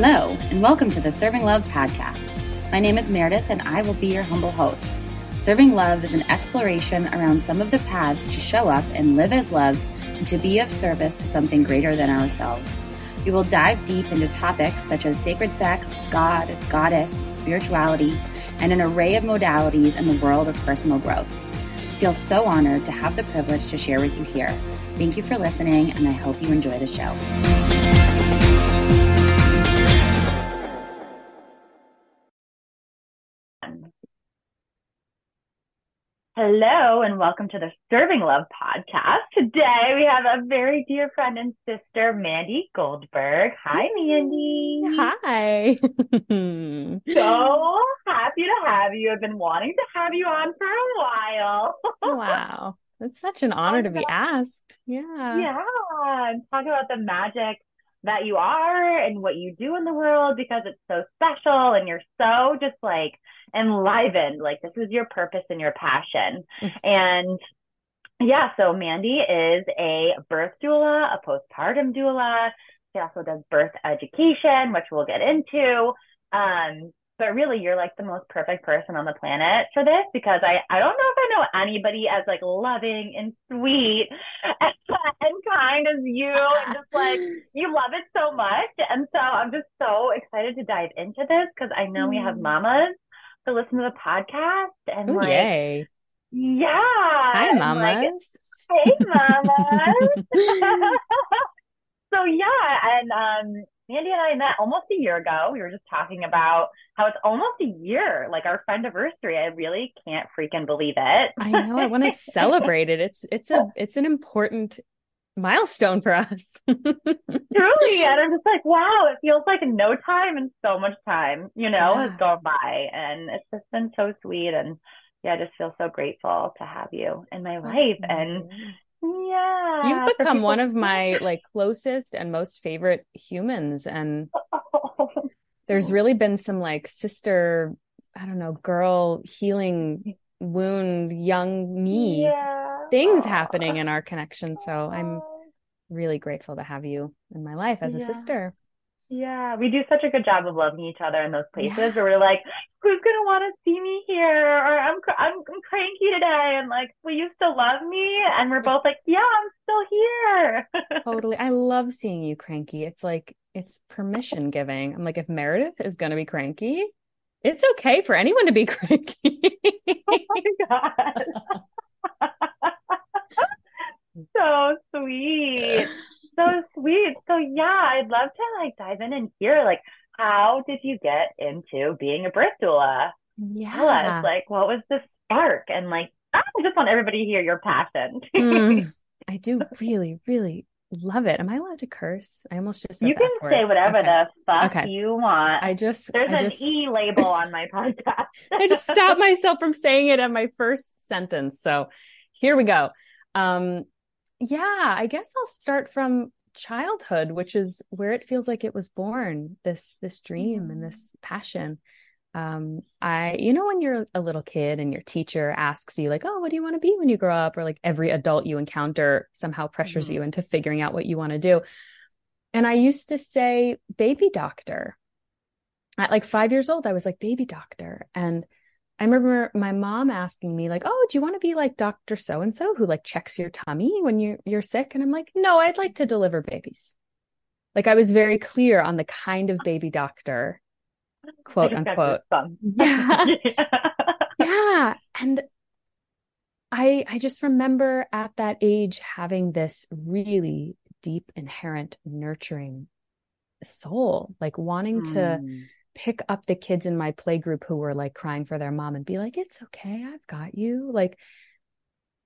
Hello, and welcome to the Serving Love podcast. My name is Meredith, and I will be your humble host. Serving Love is an exploration around some of the paths to show up and live as love and to be of service to something greater than ourselves. We will dive deep into topics such as sacred sex, God, goddess, spirituality, and an array of modalities in the world of personal growth. I feel so honored to have the privilege to share with you here. Thank you for listening, and I hope you enjoy the show. Hello, and welcome to the Serving Love podcast. Today, we have a very dear friend and sister, Mandy Goldberg. Hi, Mandy. Hi. So happy to have you. I've been wanting to have you on for a while. Wow. That's such an honor to be asked. Yeah. And talk about the magic that you are and what you do in the world, because it's so special and you're so just like enlivened, like this is your purpose and your passion. And yeah, so Mandy is a birth doula, a postpartum doula. She also does birth education, which we'll get into. But really, you're like the most perfect person on the planet for this, because I don't know if I know anybody as like loving and sweet and kind as you, and just like you love it so much. And so I'm just so excited to dive into this, because I know we have mamas who listen to the podcast and yeah. Hi, mamas. Like, hey, mamas. So yeah, and Mandy and I met almost a year ago. We were just talking about how it's almost a year, like our friendiversary. I really can't freaking believe it. I know. I want to celebrate it. It's an important milestone for us. Truly. And I'm just like, wow, it feels like no time, and so much time, has gone by, and it's just been so sweet. And yeah, I just feel so grateful to have you in my life. And yeah, you've become one of my like closest and most favorite humans, and there's really been some like sister, I don't know, girl healing wound, young me things happening in our connection. So I'm really grateful to have you in my life as a sister. Yeah, we do such a good job of loving each other in those places where we're like, who's going to want to see me here? Or I'm cranky today. And like, will you still love me? And we're both like, yeah, I'm still here. Totally. I love seeing you cranky. It's like, it's permission giving. I'm like, if Meredith is going to be cranky, it's okay for anyone to be cranky. Oh my God. So sweet. So sweet. So yeah, I'd love to like dive in and hear like, how did you get into being a birth doula? Yeah. Tell us, like, what was the spark? And like, I just want everybody to hear your passion. I do really, really love it. Am I allowed to curse? I almost just said you can say whatever the fuck you want. There's an E label on my podcast. I just stopped myself from saying it in my first sentence. So here we go. Yeah, I guess I'll start from childhood, which is where it feels like it was born, this dream and this passion. When you're a little kid and your teacher asks you like, oh, what do you want to be when you grow up? Or like every adult you encounter somehow pressures you into figuring out what you want to do. And I used to say baby doctor. At like 5 years old, I was like baby doctor. And I remember my mom asking me like, oh, do you want to be like Dr. So-and-so who like checks your tummy when you're sick? And I'm like, no, I'd like to deliver babies. Like I was very clear on the kind of baby doctor, quote unquote. Yeah. And I just remember at that age having this really deep, inherent, nurturing soul, like wanting to pick up the kids in my playgroup who were like crying for their mom and be like, it's okay, I've got you. Like,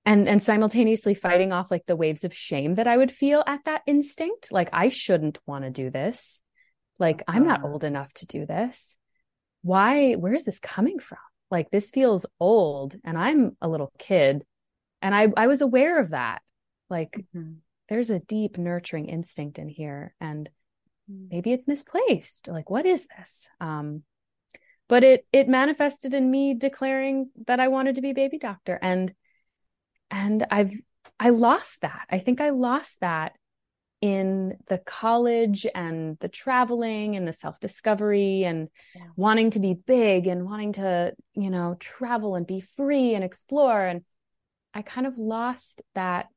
and simultaneously fighting off like the waves of shame that I would feel at that instinct. Like I shouldn't want to do this. Like I'm not old enough to do this. Why, where's this coming from? Like this feels old and I'm a little kid. And I was aware of that. Like there's a deep nurturing instinct in here. And maybe it's misplaced. Like, what is this? But it manifested in me declaring that I wanted to be baby doctor. And I lost that. I think I lost that in the college and the traveling and the self-discovery and wanting to be big and wanting to, you know, travel and be free and explore. And I kind of lost that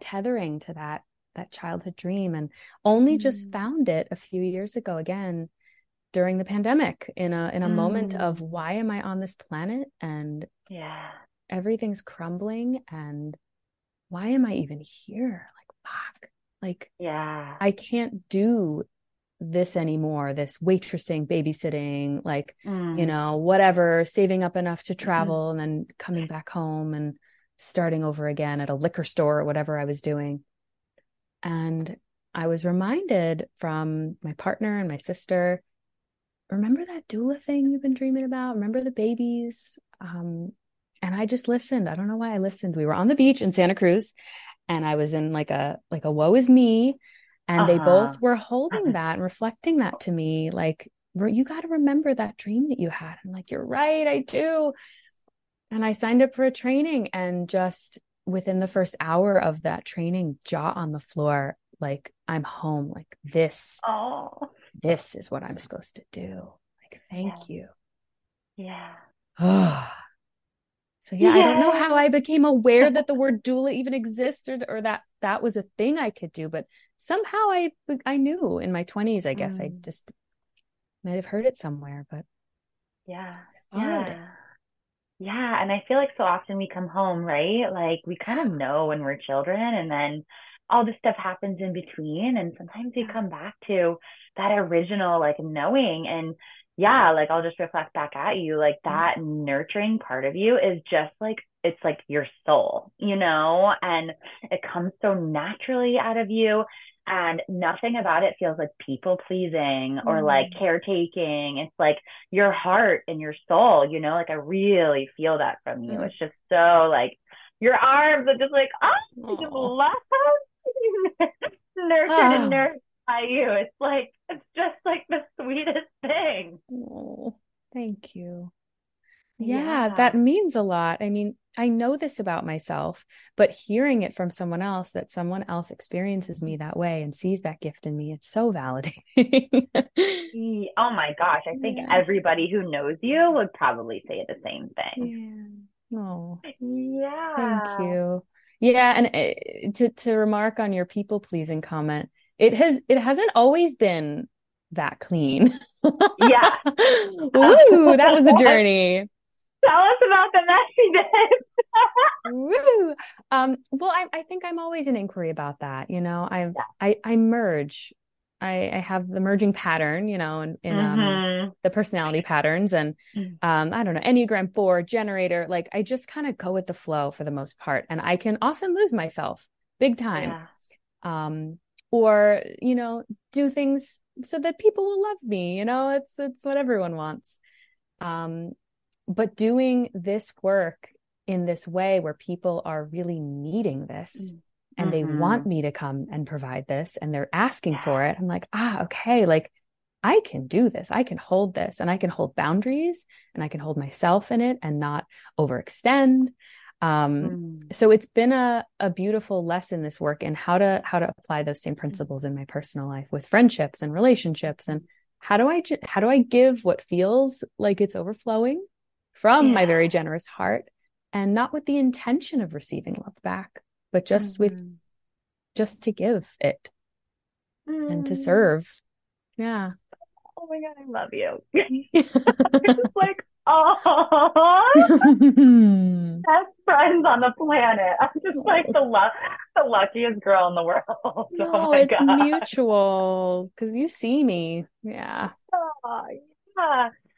tethering to that childhood dream, and only just found it a few years ago, again, during the pandemic, in a moment of, why am I on this planet? And everything's crumbling. And why am I even here? I can't do this anymore, this waitressing, babysitting, you know, whatever, saving up enough to travel and then coming back home and starting over again at a liquor store or whatever I was doing. And I was reminded from my partner and my sister, remember that doula thing you've been dreaming about? Remember the babies? And I just listened. I don't know why I listened. We were on the beach in Santa Cruz, and I was in like a woe is me. And they both were holding that and reflecting that to me. Like, you got to remember that dream that you had. I'm like, you're right, I do. And I signed up for a training, and just within the first hour of that training, jaw on the floor, like, I'm home, like this, this is what I'm supposed to do. Like, thank you. Yeah. So I don't know how I became aware that the word doula even existed, or that was a thing I could do, but somehow I knew in my 20s, I guess. I just might have heard it somewhere, but I followed it. And I feel like so often we come home, right? Like, we kind of know when we're children, and then all this stuff happens in between, and sometimes we come back to that original, like, knowing. And like, I'll just reflect back at you, like, that nurturing part of you is just like, it's like your soul, you know, and it comes so naturally out of you, and nothing about it feels like people pleasing or like caretaking. It's like your heart and your soul, you know, like, I really feel that from you. It's just so, like, your arms are just like, oh, you love nurtured and nursed by you. It's like, it's just like the sweetest thing. Oh, thank you. Yeah, that means a lot. I mean, I know this about myself, but hearing it from someone else, that someone else experiences me that way and sees that gift in me, it's so validating. Oh my gosh. I think everybody who knows you would probably say the same thing. Yeah. Oh, yeah. Thank you. Yeah. And to remark on your people pleasing comment, it hasn't always been that clean. Yeah. Woo, that was a journey. Tell us about the messy bit. Woo. Well, I think I'm always in inquiry about that. You know, I merge. I have the merging pattern, you know, in the personality patterns, and I don't know, Enneagram 4, generator. Like, I just kind of go with the flow for the most part, and I can often lose myself big time. Yeah. Or, you know, do things so that people will love me, you know, it's what everyone wants. But doing this work in this way where people are really needing this and they want me to come and provide this, and they're asking for it. I'm like, okay. Like, I can do this. I can hold this, and I can hold boundaries, and I can hold myself in it and not overextend. So it's been a beautiful lesson, this work, and how to apply those same principles in my personal life with friendships and relationships, and how do I give what feels like it's overflowing from my very generous heart, and not with the intention of receiving love back, but just with just to give it and to serve. Yeah. Oh my God, I love you. It's like, oh, best friends on the planet. I'm just like the luckiest girl in the world. Oh, no, it's God. Mutual, because you see me. Yeah. Oh, yeah.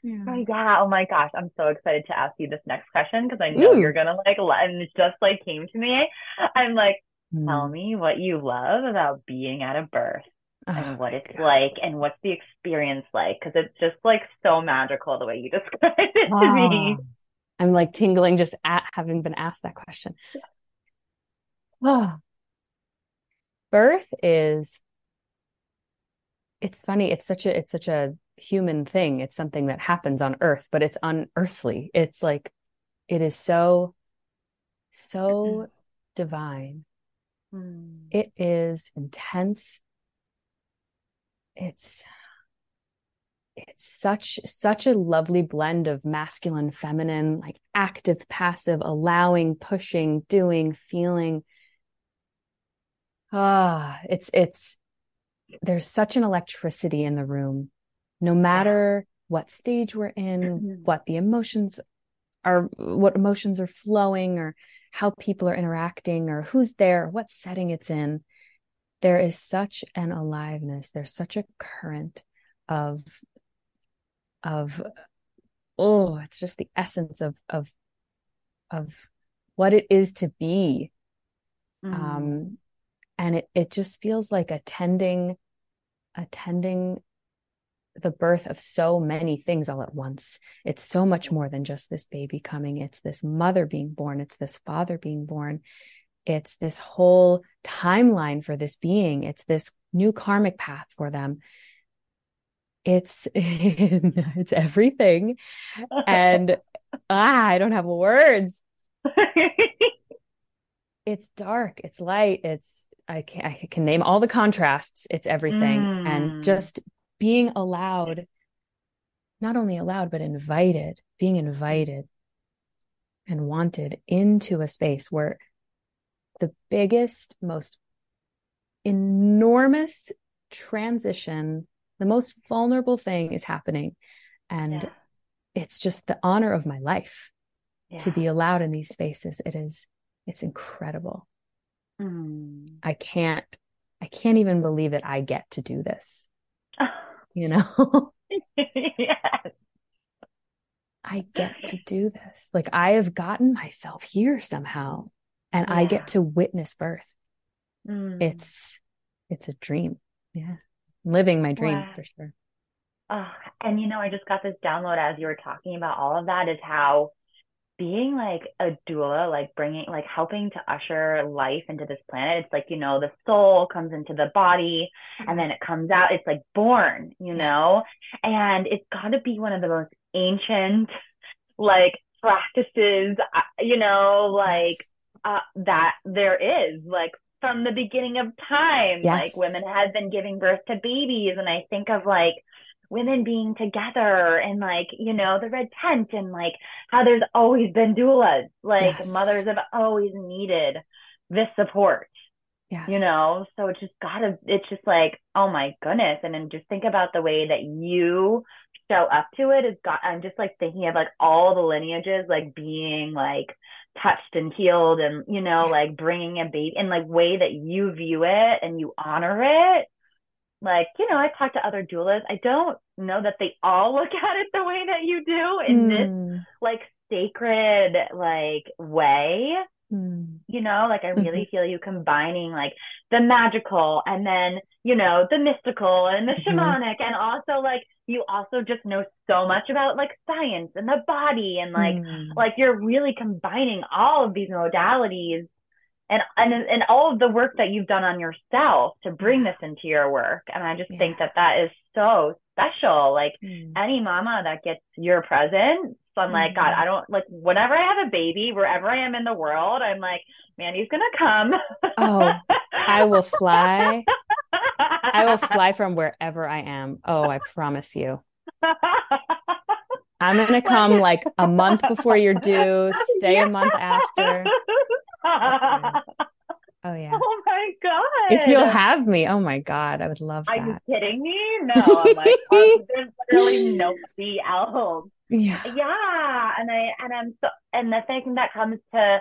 Yeah. Oh, yeah. Oh my gosh. I'm so excited to ask you this next question, because I know you're going to like, and it just like came to me. I'm like, tell me what you love about being at a birth. And what it's like, and what's the experience like? Because it's just like so magical the way you described it to me. I'm like tingling just at having been asked that question. Oh. Birth is, it's funny. It's such a human thing. It's something that happens on earth, but it's unearthly. It's like, it is so divine. It is intense. It's such a lovely blend of masculine, feminine, like active, passive, allowing, pushing, doing, feeling. There's such an electricity in the room, no matter what stage we're in, what the emotions are, what emotions are flowing, or how people are interacting, or who's there, what setting it's in. There is such an aliveness. There's such a current of it's just the essence of what it is to be. And it just feels like attending the birth of so many things all at once. It's so much more than just this baby coming. It's this mother being born. It's this father being born. It's this whole timeline for this being. It's this new karmic path for them. It's everything. And I don't have words. It's dark. It's light. I can name all the contrasts. It's everything. And just being allowed, not only allowed, but invited, being invited and wanted into a space where the biggest, most enormous transition, the most vulnerable thing is happening. And it's just the honor of my life to be allowed in these spaces. It's incredible. I can't even believe that I get to do this. You know, I get to do this. Like, I have gotten myself here somehow, and I get to witness birth. It's a dream. Yeah. Living my dream for sure. And you know, I just got this download as you were talking about all of that, is how being like a doula, like bringing, like helping to usher life into this planet. It's like, you know, the soul comes into the body and then it comes out. It's like born, you know, and it's got to be one of the most ancient, like, practices, you know, like that there is, like, from the beginning of time, like women have been giving birth to babies. And I think of like women being together and like, you know, the red tent, and like how there's always been doulas, like mothers have always needed this support, you know? So it's just gotta, it's just like, oh my goodness. And then just think about the way that you show up to it. I'm just like thinking of like all the lineages, like being like touched and healed, and you know, like bringing a baby, and like way that you view it and you honor it. Like, you know, I've talked to other doulas. I don't know that they all look at it the way that you do in this like sacred like way. You know, like I really feel you combining like the magical, and then, you know, the mystical and the shamanic, and also like you also just know so much about like science and the body, and like like you're really combining all of these modalities, and all of the work that you've done on yourself to bring this into your work. And I just think that is so special. Like any mama that gets your presence, so I'm like, God, I don't, like, whenever I have a baby, wherever I am in the world, I'm like, Mandy's going to come. Oh, I will fly. I will fly from wherever I am. Oh, I promise you. I'm going to come like a month before you're due, stay a month after. Oh, yeah. Oh, my God. If you'll have me. Oh, my God. I would love that. Are you kidding me? No. I'm like, oh, there's literally nobody else. Yeah. And the thing that comes to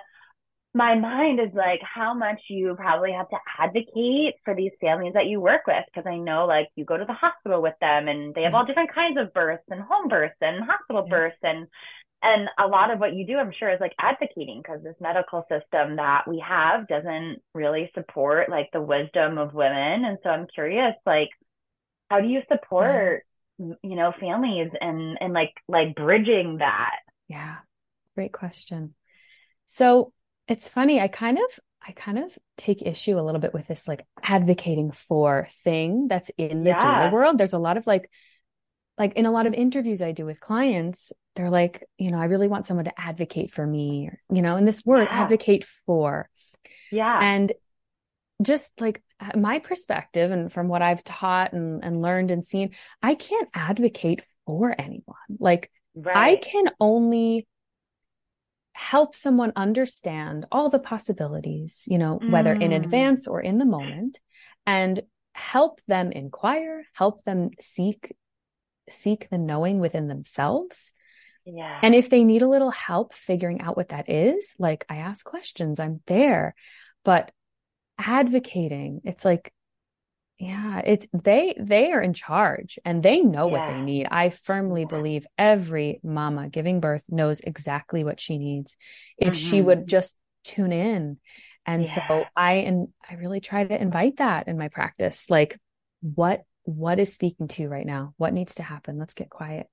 my mind is like how much you probably have to advocate for these families that you work with. Cause I know like you go to the hospital with them, and they have all different kinds of births, and home births and hospital births. And a lot of what you do, I'm sure, is like advocating, because this medical system that we have doesn't really support like the wisdom of women. And so I'm curious, like, how do you support you know, families and like bridging that? Yeah. Great question. So it's funny. I kind of take issue a little bit with this, like advocating for thing that's in the doula world. There's a lot of like in a lot of interviews I do with clients, they're like, you know, I really want someone to advocate for me, or, you know, and this word advocate for, and just like my perspective and from what I've taught and learned and seen, I can't advocate for anyone. Like right. I can only help someone understand all the possibilities, you know, whether in advance or in the moment, and help them inquire, help them seek the knowing within themselves. Yeah. And if they need a little help figuring out what that is, like I ask questions, I'm there, but advocating, it's like, yeah, it's, they are in charge and they know what they need. I firmly believe every mama giving birth knows exactly what she needs if she would just tune in. And so I really try to invite that in my practice. Like what is speaking to you right now? What needs to happen? Let's get quiet.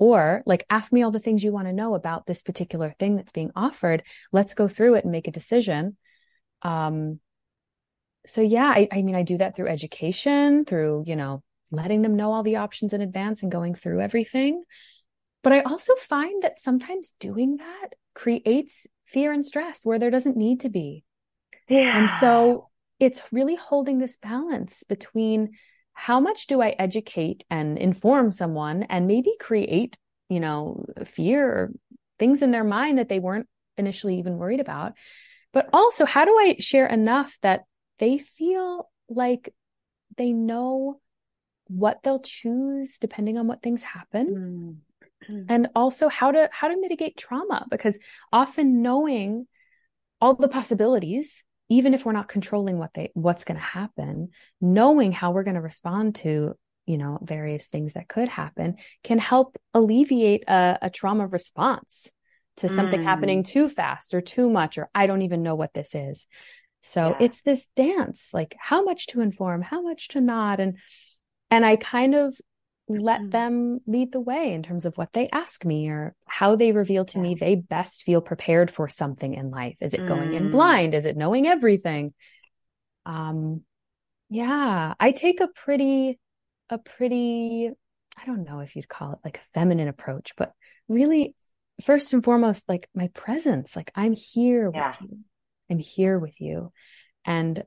Or like, ask me all the things you want to know about this particular thing that's being offered. Let's go through it and make a decision. So yeah, I mean, I do that through education, through, you know, letting them know all the options in advance and going through everything. But I also find that sometimes doing that creates fear and stress where there doesn't need to be. Yeah. And so it's really holding this balance between how much do I educate and inform someone and maybe create, you know, fear or things in their mind that they weren't initially even worried about. But also, how do I share enough that they feel like they know what they'll choose depending on what things happen. And also how to mitigate trauma, because often knowing all the possibilities, even if we're not controlling what's going to happen, knowing how we're going to respond to, you know, various things that could happen can help alleviate a trauma response to something happening too fast or too much, or I don't even know what this is. So it's this dance, like how much to inform, how much to not. And I kind of let them lead the way in terms of what they ask me or how they reveal to me they best feel prepared for something in life. Is it going in blind? Is it knowing everything? I take a pretty, I don't know if you'd call it like a feminine approach, but really first and foremost, like my presence, like I'm here with you. I'm here with you. And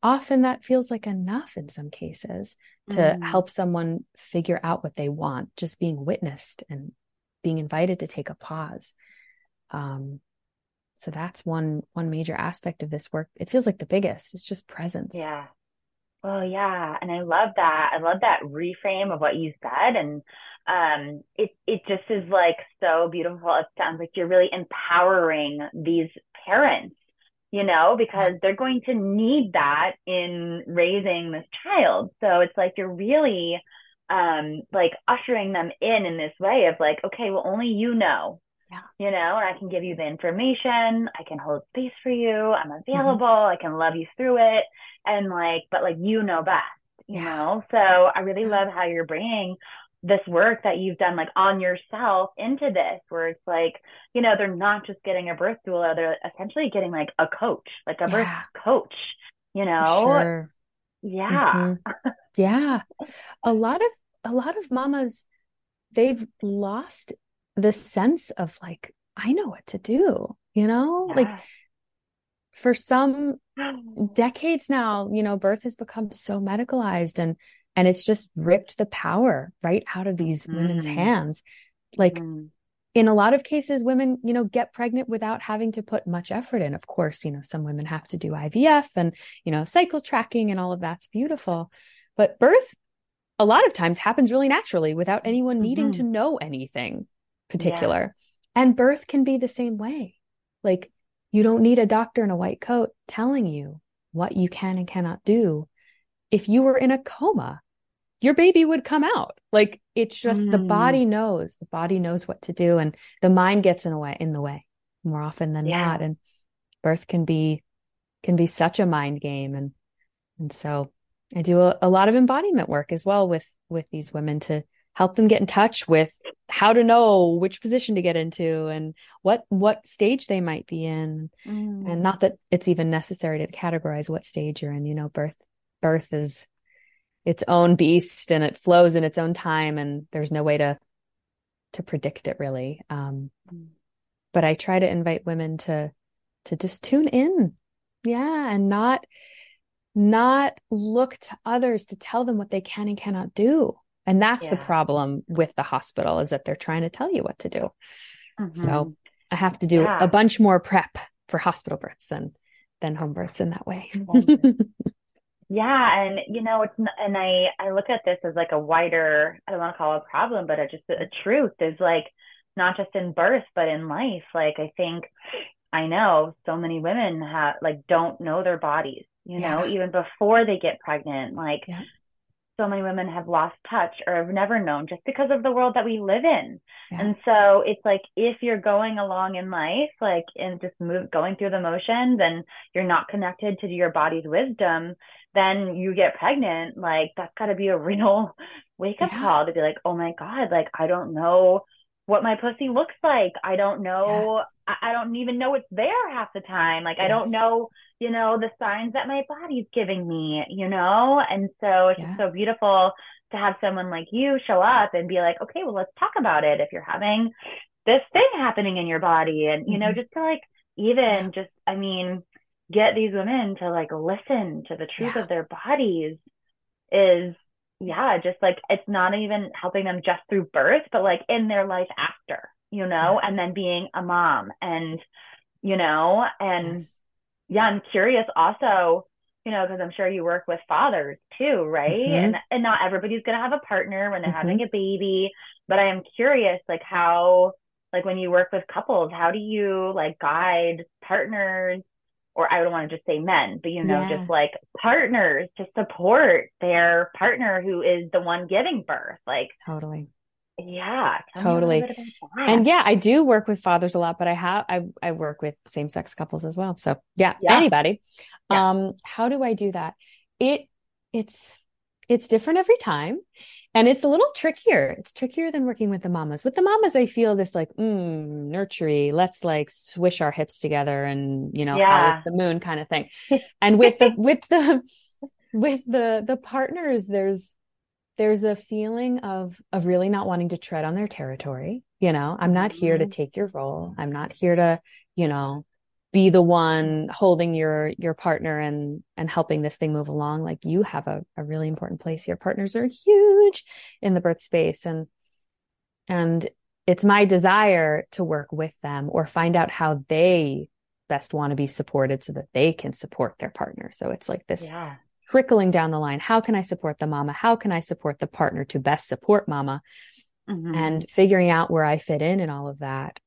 often that feels like enough in some cases to help someone figure out what they want, just being witnessed and being invited to take a pause. So that's one major aspect of this work. It feels like the biggest, it's just presence. Yeah. Well, yeah. And I love that. I love that reframe of what you said. And it just is like so beautiful. It sounds like you're really empowering these parents, you know, because they're going to need that in raising this child. So it's like you're really like ushering them in this way of like, okay, well, only you know, you know, and I can give you the information, I can hold space for you, I'm available, I can love you through it. And like, but like, you know best, you know? So I really love how you're bringing this work that you've done like on yourself into this, where it's like, you know, they're not just getting a birth doula, they're essentially getting like a coach, like a birth coach, you know? Sure. Yeah. Mm-hmm. Yeah. A lot of mamas, they've lost the sense of like, I know what to do, you know, like for some decades now, you know, birth has become so medicalized and it's just ripped the power right out of these women's hands. Like in a lot of cases, women, you know, get pregnant without having to put much effort in. Of course, you know, some women have to do IVF and, you know, cycle tracking and all of that's beautiful. But birth a lot of times happens really naturally without anyone needing to know anything particular. Yeah. And birth can be the same way. Like you don't need a doctor in a white coat telling you what you can and cannot do. If you were in a coma, your baby would come out. Like it's just the body knows what to do, and the mind gets in the way more often than not. And birth can be such a mind game, and so I do a lot of embodiment work as well with these women to help them get in touch with how to know which position to get into and what stage they might be in. And not that it's even necessary to categorize what stage you're in. You know, birth is its own beast and it flows in its own time, and there's no way to predict it really. But I try to invite women to just tune in. Yeah. And not, not look to others to tell them what they can and cannot do. And that's the problem with the hospital, is that they're trying to tell you what to do. Mm-hmm. So I have to do a bunch more prep for hospital births than home births in that way. And, you know, it's not, and I look at this as like a wider, I don't want to call it a problem, but just a truth is like, not just in birth, but in life. Like, I think, I know so many women have like, don't know their bodies, you know, even before they get pregnant, like so many women have lost touch or have never known just because of the world that we live in. Yeah. And so it's like, if you're going along in life, like, and just going through the motions and you're not connected to your body's wisdom, then you get pregnant. Like, that's gotta be a real wake up call to be like, oh my God, like, I don't know what my pussy looks like. I don't know. I don't even know it's there half the time. Like, I don't know, you know, the signs that my body's giving me, you know? And so it's just so beautiful to have someone like you show up and be like, okay, well, let's talk about it. If you're having this thing happening in your body and, you know, just to like, even just, I mean, get these women to like, listen to the truth of their bodies is, just like, it's not even helping them just through birth, but like in their life after, you know, and then being a mom and, you know, and I'm curious also, you know, because I'm sure you work with fathers too, right? Mm-hmm. And not everybody's going to have a partner when they're having a baby, but I am curious, like how, like when you work with couples, how do you like guide partners, or I don't want to just say men, but, you know, just like partners to support their partner who is the one giving birth. Like, totally. And I do work with fathers a lot, but I work with same-sex couples as well. So anybody, how do I do that? It's different every time. And it's a little trickier. It's trickier than working with the mamas. With the mamas, I feel this like, nurtury, let's like swish our hips together and, you know, how is the moon kind of thing. And with the partners, there's a feeling of really not wanting to tread on their territory. You know, I'm not here to take your role. I'm not here to, you know, be the one holding your partner and helping this thing move along. Like, you have a really important place here. Partners are huge in the birth space. And it's my desire to work with them or find out how they best want to be supported so that they can support their partner. So it's like this trickling down the line. How can I support the mama? How can I support the partner to best support mama? Mm-hmm. And figuring out where I fit in and all of that.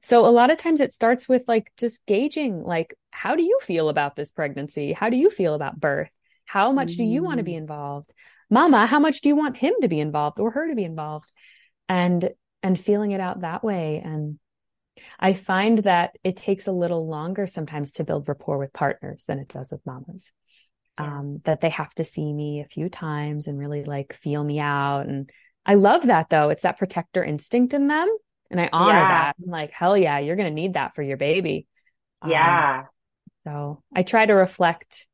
So a lot of times it starts with like just gauging, like, how do you feel about this pregnancy? How do you feel about birth? How much do you want to be involved? Mama, how much do you want him to be involved or her to be involved? And feeling it out that way. And I find that it takes a little longer sometimes to build rapport with partners than it does with mamas. That they have to see me a few times and really like feel me out. And I love that though. It's that protector instinct in them. And I honor that. I'm like, hell yeah, you're going to need that for your baby. So I try to reflect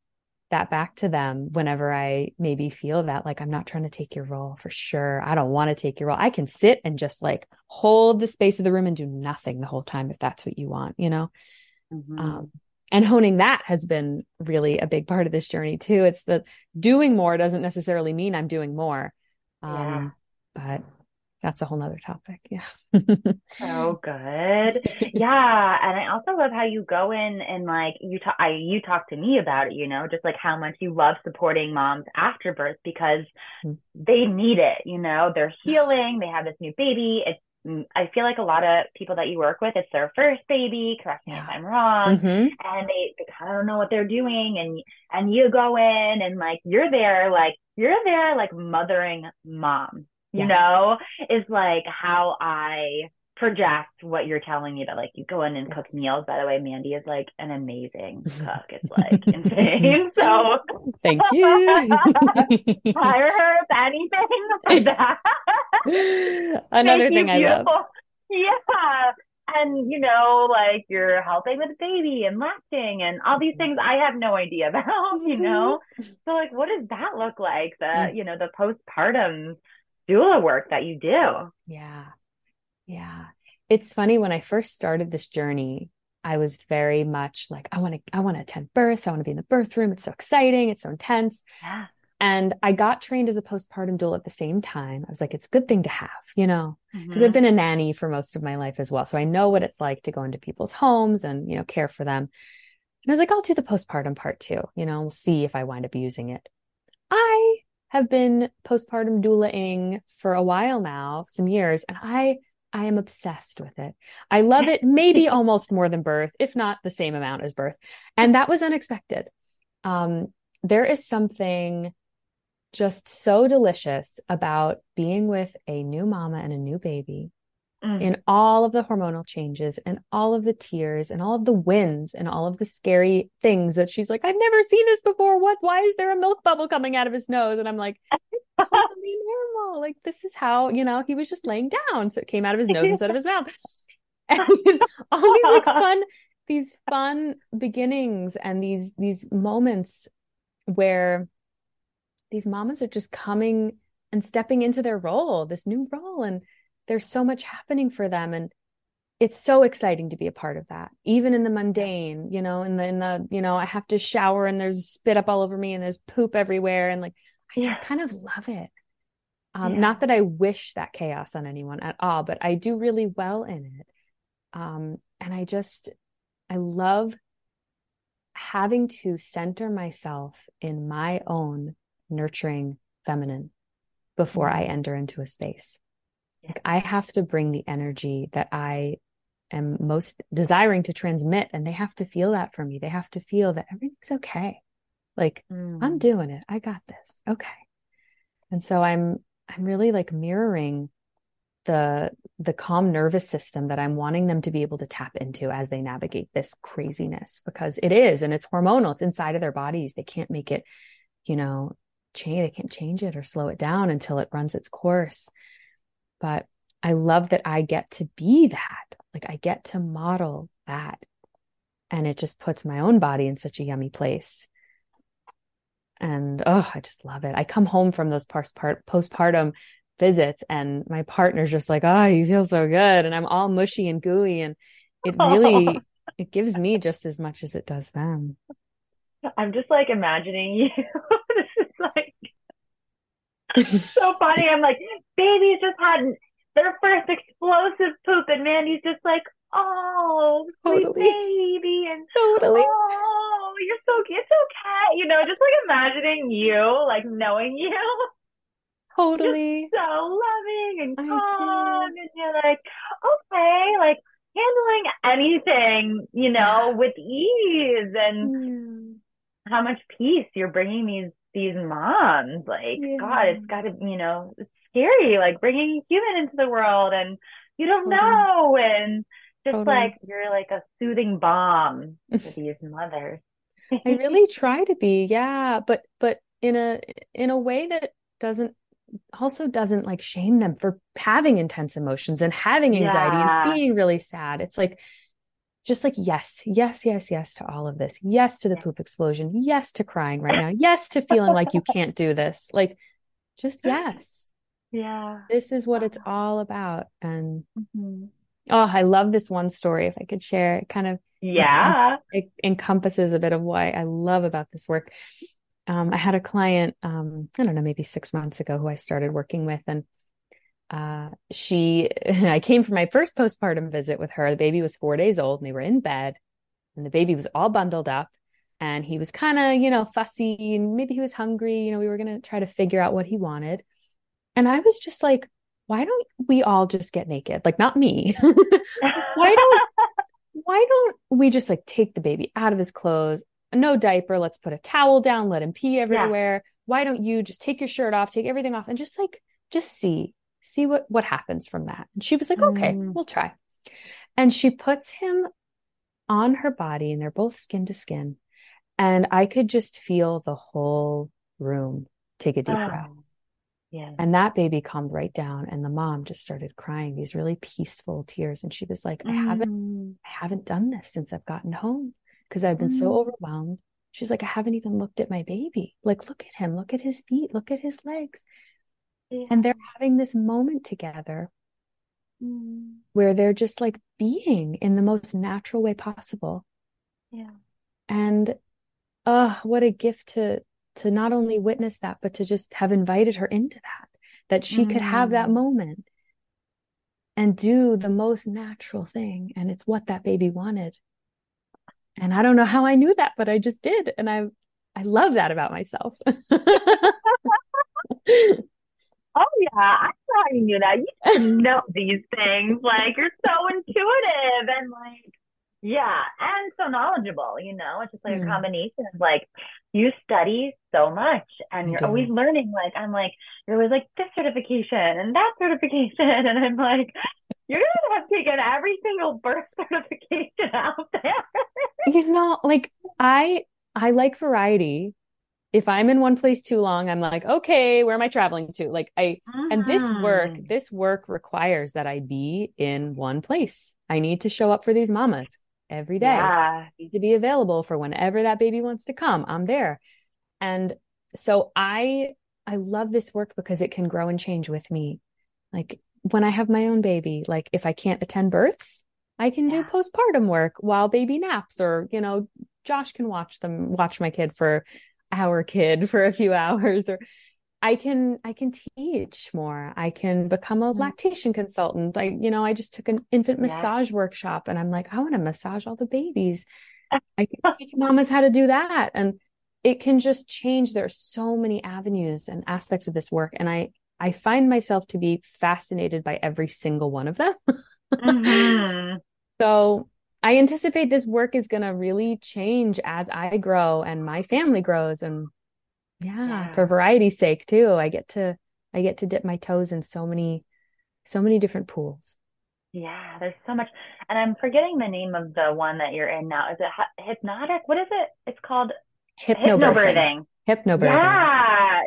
that back to them whenever I maybe feel that, like, I'm not trying to take your role for sure. I don't want to take your role. I can sit and just like hold the space of the room and do nothing the whole time if that's what you want, you know? Mm-hmm. And honing that has been really a big part of this journey too. It's the doing more doesn't necessarily mean I'm doing more. But that's a whole nother topic. So good. And I also love how you go in and like, you talk to me about it, you know, just like how much you love supporting moms after birth because they need it, you know, they're healing. They have this new baby. I feel like a lot of people that you work with, it's their first baby, correct me if I'm wrong. And they kind of don't know what they're doing. And you go in and like, you're there like mothering mom. You know, is like how I project what you're telling me, that like you go in and cook meals. By the way, Mandy is like an amazing cook. It's like insane. So thank you. Hire her if anything like that. Another thing I love. Yeah. And, you know, like you're helping with the baby and lacting and all these things I have no idea about, you know? So like, what does that look like? You know, the postpartum doula work that you do. Yeah. It's funny, when I first started this journey, I was very much like, I want to attend births. I want to be in the birth room. It's so exciting. It's so intense. Yeah. And I got trained as a postpartum doula at the same time. I was like, it's a good thing to have, you know, because I've been a nanny for most of my life as well. So I know what it's like to go into people's homes and, you know, care for them. And I was like, I'll do the postpartum part too. You know, we'll see if I wind up using it. I have been postpartum doula-ing for a while now, some years, and I am obsessed with it. I love it, maybe almost more than birth, if not the same amount as birth. And that was unexpected. There is something just so delicious about being with a new mama and a new baby in all of the hormonal changes and all of the tears and all of the wins and all of the scary things that she's like, I've never seen this before. Why is there a milk bubble coming out of his nose? And I'm like, it's totally normal. Like, this is how, you know, he was just laying down. So it came out of his nose instead of his mouth. And all these like fun beginnings and these moments where these mamas are just coming and stepping into their role, this new role. And there's so much happening for them. And it's so exciting to be a part of that, even in the mundane, you know, in the I have to shower and there's spit up all over me and there's poop everywhere. And like, I just kind of love it. Not that I wish that chaos on anyone at all, but I do really well in it. And I love having to center myself in my own nurturing feminine before I enter into a space. Like, I have to bring the energy that I am most desiring to transmit, and they have to feel that for me. They have to feel that everything's okay. Like, I'm doing it. I got this. Okay. And so I'm really like mirroring the calm nervous system that I'm wanting them to be able to tap into as they navigate this craziness, because it is, and it's hormonal. It's inside of their bodies. They can't make it, you know, change. They can't change it or slow it down until it runs its course. But I love that I get to be that. Like, I get to model that. And it just puts my own body in such a yummy place. And I just love it. I come home from those postpartum visits and my partner's just like, oh, you feel so good. And I'm all mushy and gooey. And it really, it gives me just as much as it does them. I'm just like imagining you. This is like, it's so funny. I'm like, babies just had their first explosive poop, and Mandy's just like, oh, sweet baby, and oh, you're so, it's okay, you know, just like imagining you, like knowing you, totally, just so loving and calm, and you're like, okay, like handling anything, you know, with ease, and how much peace you're bringing these moms, like, God, it's got to, you know, it's scary, like bringing a human into the world and you don't know. And just like, you're like a soothing balm for these mothers. I really try to be. Yeah. But in a way that doesn't like shame them for having intense emotions and having anxiety and being really sad. It's like, just like, yes, yes, yes, yes to all of this. Yes to the poop explosion. Yes to crying right now. Yes to feeling like you can't do this. Like, just yes. Yeah. This is what it's all about. And I love this one story. If I could share, it kind of it encompasses a bit of why I love about this work. I had a client, I don't know, maybe 6 months ago, who I started working with, and I came for my first postpartum visit with her. The baby was 4 days old and they were in bed, and the baby was all bundled up and he was kind of, you know, fussy, and maybe he was hungry. You know, we were going to try to figure out what he wanted. And I was just like, why don't we all just get naked? Like, not me. Why don't we just like take the baby out of his clothes? No diaper. Let's put a towel down, let him pee everywhere. Yeah. Why don't you just take your shirt off, take everything off, and just see what happens from that. And she was like, okay, we'll try. And she puts him on her body and they're both skin to skin. And I could just feel the whole room take a deep breath. Yeah. And that baby calmed right down. And the mom just started crying these really peaceful tears. And she was like, I haven't done this since I've gotten home, because I've been so overwhelmed. She's like, I haven't even looked at my baby. Like, look at him, look at his feet, look at his legs. Yeah. And they're having this moment together where they're just like being in the most natural way possible. Yeah. And what a gift to not only witness that, but to just have invited her into that she could have that moment and do the most natural thing. And it's what that baby wanted. And I don't know how I knew that, but I just did. And I love that about myself. Oh yeah, I thought you knew that. You know these things. Like, you're so intuitive and like, yeah, and so knowledgeable, you know. It's just like a combination of like, you study so much and you're always learning. Like, I'm like, you're always like this certification and that certification. And I'm like, you're going to have taken every single birth certification out there. You know, like I like variety. If I'm in one place too long, I'm like, okay, where am I traveling to? Like and this work requires that I be in one place. I need to show up for these mamas every day. Yeah. I need to be available for whenever that baby wants to come. I'm there. And so I love this work because it can grow and change with me. Like when I have my own baby, like if I can't attend births, I can do postpartum work while baby naps, or, you know, Josh can watch my kid for a few hours, or I can teach more. I can become a lactation consultant. I just took an infant massage workshop, and I'm like, I want to massage all the babies. I can teach mamas how to do that. And it can just change. There are so many avenues and aspects of this work. And I find myself to be fascinated by every single one of them. Mm-hmm. So I anticipate this work is going to really change as I grow and my family grows. And for variety's sake too, I get to dip my toes in so many different pools. Yeah. There's so much. And I'm forgetting the name of the one that you're in now. Is it hypnotic? What is it? It's called hypnobirthing. Yeah.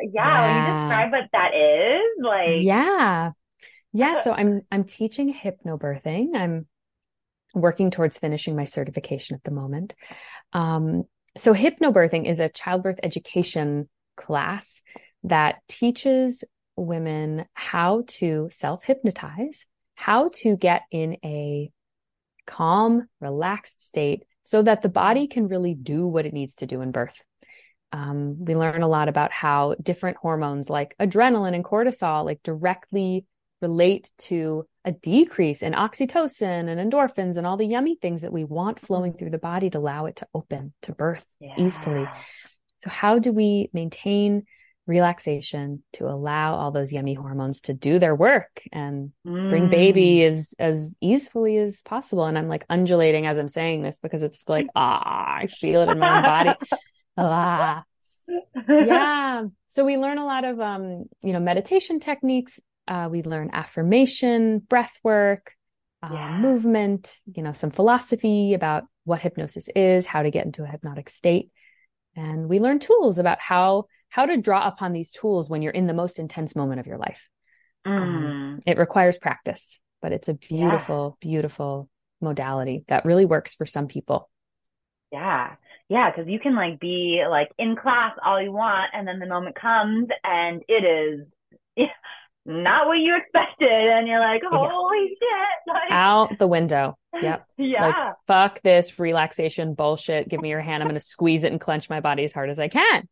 Yeah. Will you describe what that is? Like, yeah. So I'm teaching hypnobirthing. I'm working towards finishing my certification at the moment. So hypnobirthing is a childbirth education class that teaches women how to self-hypnotize, how to get in a calm, relaxed state so that the body can really do what it needs to do in birth. We learn a lot about how different hormones like adrenaline and cortisol like directly relate to a decrease in oxytocin and endorphins and all the yummy things that we want flowing through the body to allow it to open to birth easily. So how do we maintain relaxation to allow all those yummy hormones to do their work and bring baby as easily as possible? And I'm like undulating as I'm saying this because it's like, I feel it in my own body. Yeah. So we learn a lot of, meditation techniques. We learn affirmation, breath work, movement, some philosophy about what hypnosis is, how to get into a hypnotic state. And we learn tools about how to draw upon these tools when you're in the most intense moment of your life. It requires practice, but it's a beautiful, beautiful modality that really works for some people. Yeah. Yeah. Cause you can like be like in class all you want. And then the moment comes and it is, not what you expected, and you're like, holy shit, like, out the window. Yep. Yeah. Like, fuck this relaxation bullshit. Give me your hand. I'm going to squeeze it and clench my body as hard as I can,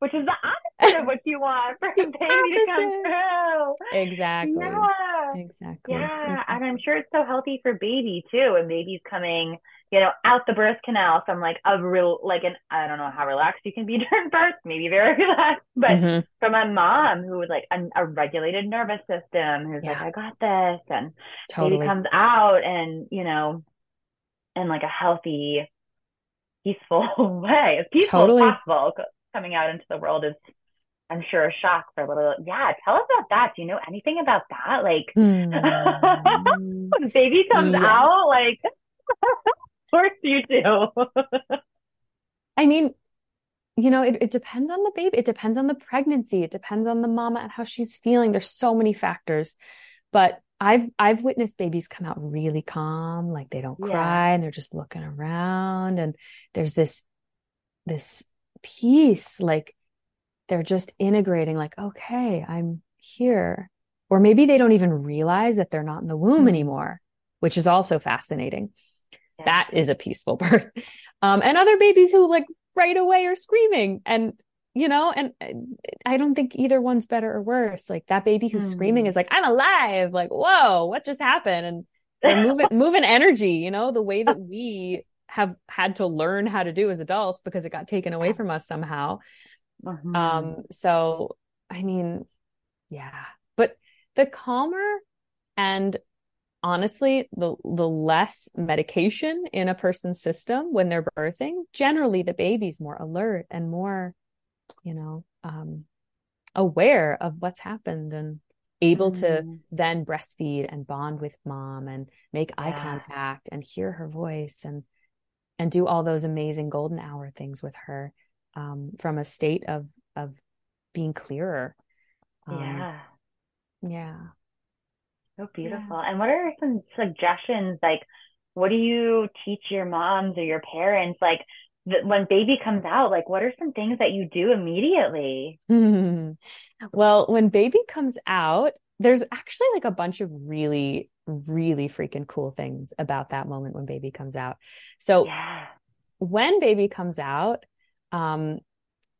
which is the opposite of what you want for a baby to come through. Exactly. Yeah. Exactly. Yeah. Exactly. And I'm sure it's so healthy for baby too. And baby's coming, out the birth canal from like I don't know how relaxed you can be during birth, maybe very relaxed, but from a mom who was like a regulated nervous system, who's like, I got this, and baby comes out and, in like a healthy, peaceful way, as peaceful as possible, coming out into the world is, I'm sure, a shock for a little. Yeah. Tell us about that. Do you know anything about that? Like when baby comes out, like, of course you do. I mean, it depends on the baby. It depends on the pregnancy. It depends on the mama and how she's feeling. There's so many factors, but I've witnessed babies come out really calm. Like they don't cry and they're just looking around, and there's this peace, like they're just integrating, like, okay, I'm here. Or maybe they don't even realize that they're not in the womb anymore, which is also fascinating. Yeah. That is a peaceful birth. And other babies who like right away are screaming, and, you know, and I don't think either one's better or worse. Like that baby who's screaming is like, I'm alive. Like, whoa, what just happened? And they're moving energy, you know, the way that we have had to learn how to do as adults because it got taken away from us somehow. Mm-hmm. So, I mean, yeah, but the calmer and honestly, the less medication in a person's system when they're birthing, generally the baby's more alert and more, you know, aware of what's happened and able to then breastfeed and bond with mom and make eye contact and hear her voice and do all those amazing golden hour things with her, from a state of being clearer. Yeah. So beautiful. Yeah. And what are some suggestions? Like, what do you teach your moms or your parents? Like when baby comes out, like what are some things that you do immediately? Well, when baby comes out, there's actually like a bunch of really, really freaking cool things about that moment when baby comes out. So when baby comes out,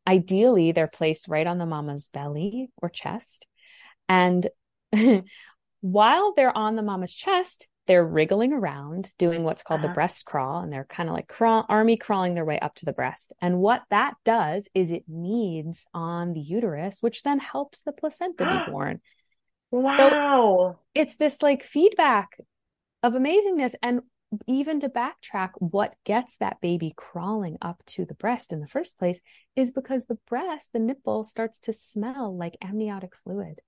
ideally they're placed right on the mama's belly or chest. And while they're on the mama's chest, they're wriggling around doing what's called the breast crawl. And they're kind of like army crawling their way up to the breast. And what that does is it kneads on the uterus, which then helps the placenta be born. Wow. So it's this like feedback of amazingness. And even to backtrack, what gets that baby crawling up to the breast in the first place is because the breast, the nipple, starts to smell like amniotic fluid,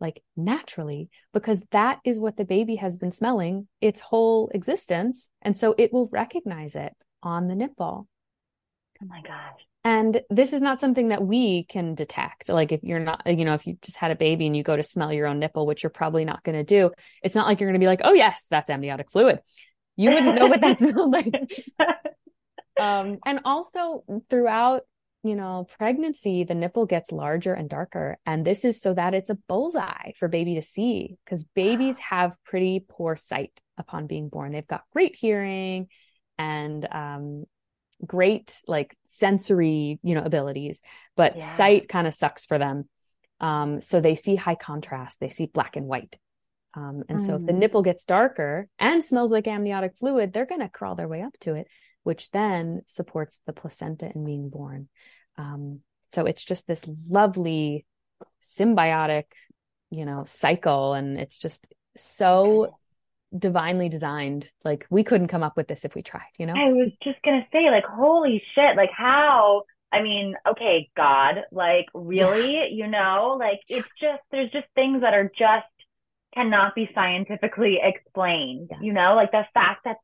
like naturally, because that is what the baby has been smelling its whole existence. And so it will recognize it on the nipple. Oh my gosh. And this is not something that we can detect. Like if you're not, you know, if you just had a baby and you go to smell your own nipple, which you're probably not going to do, it's not like you're going to be like, oh yes, that's amniotic fluid. You wouldn't know what that smelled like. And also throughout, you know, pregnancy, the nipple gets larger and darker. And this is so that it's a bullseye for baby to see, because babies have pretty poor sight upon being born. They've got great hearing and great like sensory, you know, abilities, but sight kind of sucks for them. So they see high contrast, they see black and white. And so if the nipple gets darker and smells like amniotic fluid, they're going to crawl their way up to it, which then supports the placenta in being born. So it's just this lovely symbiotic, you know, cycle. And it's just so divinely designed. Like we couldn't come up with this if we tried, you know? I was just going to say like, holy shit, like how, I mean, okay, God, like really, you know, like it's just, there's just things that are just cannot be scientifically explained, you know, like the fact that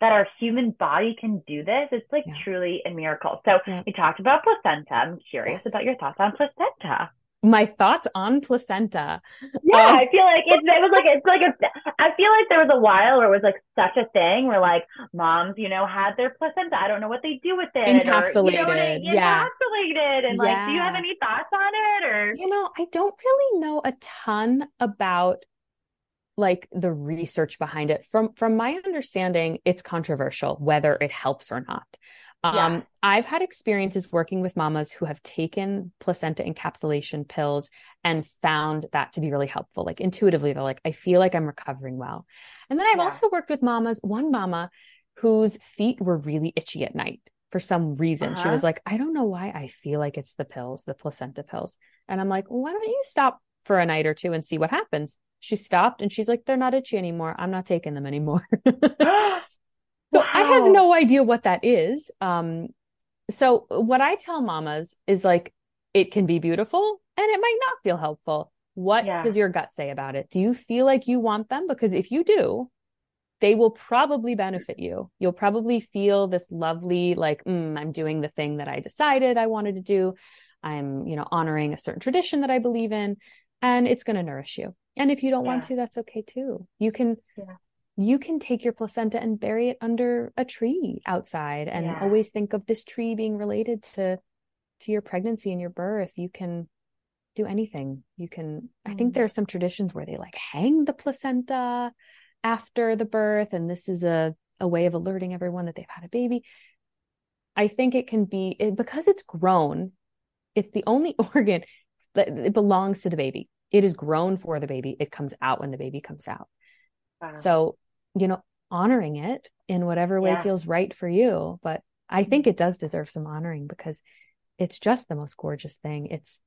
our human body can do this, it's like truly a miracle. So we talked about placenta. I'm curious about your thoughts on placenta. My thoughts on placenta. Yeah, I feel like I feel like there was a while where it was like such a thing where like moms, you know, had their placenta. I don't know what they do with it. Encapsulated. Or, you know, encapsulated. And like, do you have any thoughts on it? Or, you know, I don't really know a ton about like the research behind it. From my understanding, it's controversial whether it helps or not. I've had experiences working with mamas who have taken placenta encapsulation pills and found that to be really helpful. Like intuitively, they're like, I feel like I'm recovering well. And then I've also worked with mamas, one mama whose feet were really itchy at night for some reason. She was like, I don't know why I feel like it's the pills, the placenta pills. And I'm like, well, why don't you stop for a night or two and see what happens? She stopped and she's like, they're not itchy anymore. I'm not taking them anymore. So I have no idea what that is. So what I tell mamas is like, it can be beautiful and it might not feel helpful. What does your gut say about it? Do you feel like you want them? Because if you do, they will probably benefit you. You'll probably feel this lovely, like, I'm doing the thing that I decided I wanted to do. I'm, you know, honoring a certain tradition that I believe in, and it's going to nourish you. And if you don't want to, that's okay too. You can, you can take your placenta and bury it under a tree outside and always think of this tree being related to your pregnancy and your birth. You can do anything. You can, I think there are some traditions where they like hang the placenta after the birth. And this is a way of alerting everyone that they've had a baby. I think it can be, because it's grown, it's the only organ that it belongs to the baby. It is grown for the baby. It comes out when the baby comes out. Wow. So, you know, honoring it in whatever way feels right for you. But I think it does deserve some honoring because it's just the most gorgeous thing. It's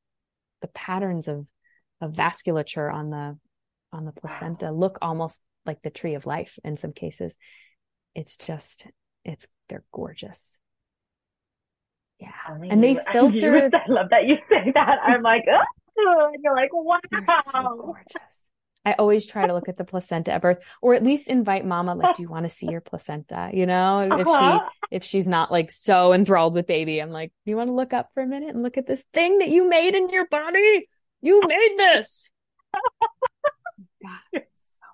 the patterns of vasculature on the placenta look almost like the tree of life in some cases. It's just, they're gorgeous. Yeah. I mean, and they filter. I love that you say that. I'm like, oh, and you're like, wow. They're so gorgeous. I always try to look at the placenta at birth, or at least invite mama, like, do you want to see your placenta? You know, if she's not like so enthralled with baby, I'm like, do you want to look up for a minute and look at this thing that you made in your body? You made this. God, it's so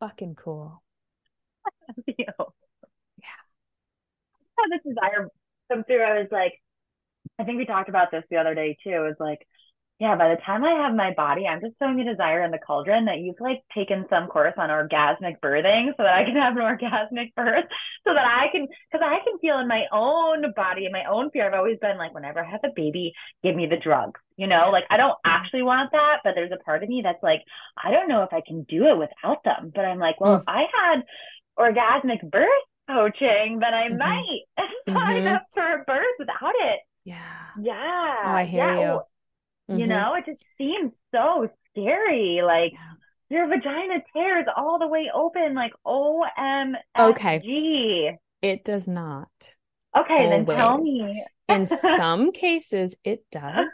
fucking cool. Yeah. I had this desire come through. I was like, I think we talked about this the other day too. It's like, yeah, by the time I have my body, I'm just throwing a desire in the cauldron that you've like taken some course on orgasmic birthing so that I can have an orgasmic birth, so that I can, because I can feel in my own body, in my own fear. I've always been like, whenever I have a baby, give me the drugs, you know, like I don't actually want that, but there's a part of me that's like, I don't know if I can do it without them. But I'm like, well, if I had orgasmic birth coaching, then I might sign up for a birth without it. Yeah. Yeah. Oh, I hear you. You know, it just seems so scary. Like your vagina tears all the way open, like OMG. Okay. It does not. Okay, always. Then tell me. In some cases, it does.